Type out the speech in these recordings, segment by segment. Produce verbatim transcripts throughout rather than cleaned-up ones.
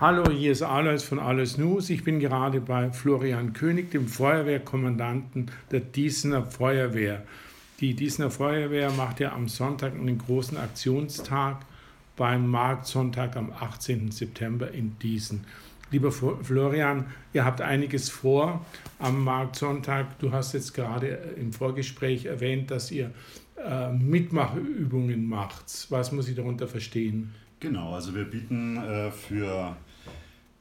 Hallo, hier ist Alois von Alois News. Ich bin gerade bei Florian König, dem Feuerwehrkommandanten der Dießener Feuerwehr. Die Dießener Feuerwehr macht ja am Sonntag einen großen Aktionstag beim Marktsonntag am achtzehnten September in Dießen. Lieber Florian, ihr habt einiges vor am Marktsonntag. Du hast jetzt gerade im Vorgespräch erwähnt, dass ihr äh, Mitmachübungen macht. Was muss ich darunter verstehen? Genau, also wir bieten äh, für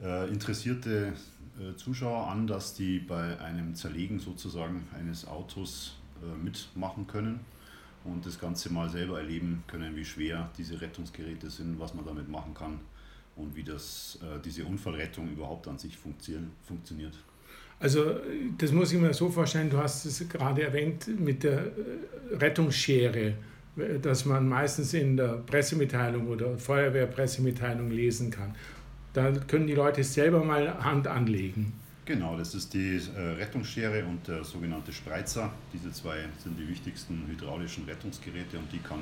äh, interessierte äh, Zuschauer an, dass die bei einem Zerlegen sozusagen eines Autos äh, mitmachen können und das Ganze mal selber erleben können, wie schwer diese Rettungsgeräte sind, was man damit machen kann und wie das, äh, diese Unfallrettung überhaupt an sich funktioniert. Also das muss ich mir so vorstellen, du hast es gerade erwähnt mit der Rettungsschere, dass man meistens in der Pressemitteilung oder Feuerwehrpressemitteilung lesen kann. Da können die Leute selber mal Hand anlegen. Genau, das ist die äh, Rettungsschere und der sogenannte Spreizer. Diese zwei sind die wichtigsten hydraulischen Rettungsgeräte und die kann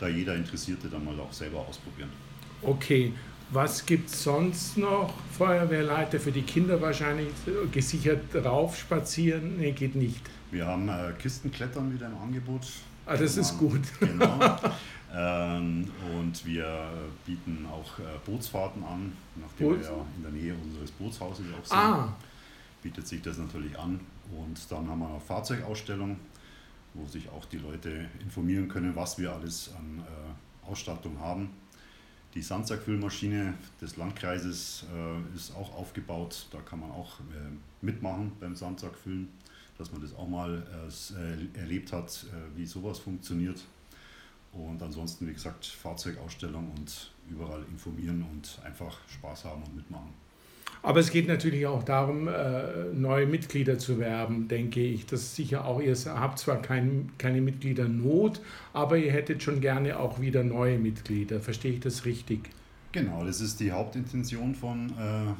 da jeder Interessierte dann mal auch selber ausprobieren. Okay, was gibt es sonst noch? Feuerwehrleiter für die Kinder wahrscheinlich gesichert drauf spazieren? Nee, geht nicht. Wir haben äh, Kistenklettern wieder im Angebot. Ah, das genau, ist gut. Genau. ähm, und wir bieten auch äh, Bootsfahrten an, nachdem Boot? wir ja in der Nähe unseres Bootshauses auch sind. Ah. Bietet sich das natürlich an. Und dann haben wir eine Fahrzeugausstellung, wo sich auch die Leute informieren können, was wir alles an äh, Ausstattung haben. Die Sandsackfüllmaschine des Landkreises äh, ist auch aufgebaut. Da kann man auch äh, mitmachen beim Sandsackfüllen, dass man das auch mal äh, erlebt hat, äh, wie sowas funktioniert. Und ansonsten, wie gesagt, Fahrzeugausstellung und überall informieren und einfach Spaß haben und mitmachen. Aber es geht natürlich auch darum, äh, neue Mitglieder zu werben, denke ich. Das ist sicher auch, ihr habt zwar kein, keine Mitgliedernot, aber ihr hättet schon gerne auch wieder neue Mitglieder. Verstehe ich das richtig? Genau, das ist die Hauptintention von äh,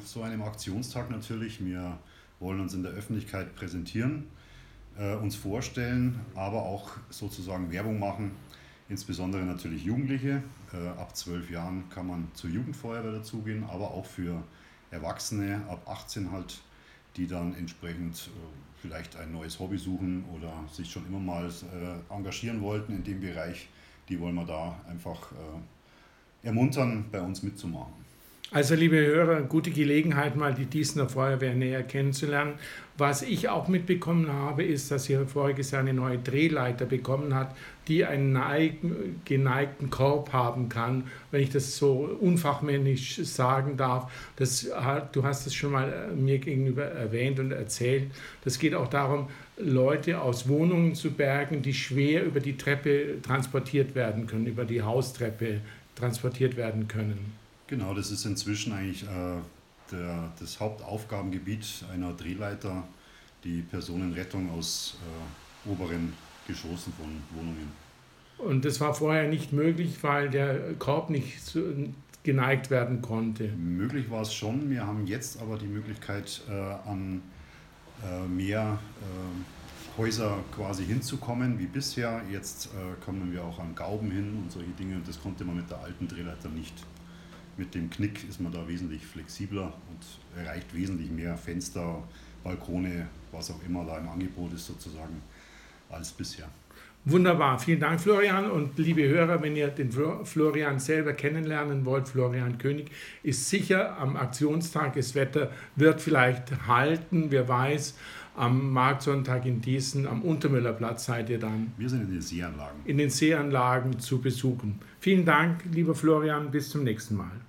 so einem Aktionstag natürlich. Wir wollen uns in der Öffentlichkeit präsentieren, äh, uns vorstellen, aber auch sozusagen Werbung machen, insbesondere natürlich Jugendliche. Äh, ab zwölf Jahren kann man zur Jugendfeuerwehr dazugehen, aber auch für Erwachsene ab achtzehn halt, die dann entsprechend äh, vielleicht ein neues Hobby suchen oder sich schon immer mal äh, engagieren wollten in dem Bereich. Die wollen wir da einfach äh, ermuntern, bei uns mitzumachen. Also, liebe Hörer, gute Gelegenheit, mal die Dießener Feuerwehr näher kennenzulernen. Was ich auch mitbekommen habe, ist, dass ihr voriges Jahr eine neue Drehleiter bekommen habt, die einen neigen, geneigten Korb haben kann, wenn ich das so unfachmännisch sagen darf. Das, du hast es schon mal mir gegenüber erwähnt und erzählt. Das geht auch darum, Leute aus Wohnungen zu bergen, die schwer über die Treppe transportiert werden können, über die Haustreppe transportiert werden können. Genau, das ist inzwischen eigentlich äh, der, das Hauptaufgabengebiet einer Drehleiter, die Personenrettung aus äh, oberen Geschossen von Wohnungen. Und das war vorher nicht möglich, weil der Korb nicht so geneigt werden konnte? Möglich war es schon. Wir haben jetzt aber die Möglichkeit, äh, an äh, mehr äh, Häuser quasi hinzukommen wie bisher. Jetzt äh, kommen wir auch an Gauben hin und solche Dinge. Das konnte man mit der alten Drehleiter nicht. Mit dem Knick ist man da wesentlich flexibler und erreicht wesentlich mehr Fenster, Balkone, was auch immer da im Angebot ist sozusagen, als bisher. Wunderbar, vielen Dank Florian und liebe Hörer, wenn ihr den Florian selber kennenlernen wollt, Florian König ist sicher am Aktionstag, das Wetter wird vielleicht halten, wer weiß, am Marktsonntag in Dießen, am Untermüllerplatz seid ihr dann. Wir sind in den Seeanlagen. In den Seeanlagen zu besuchen. Vielen Dank, lieber Florian, bis zum nächsten Mal.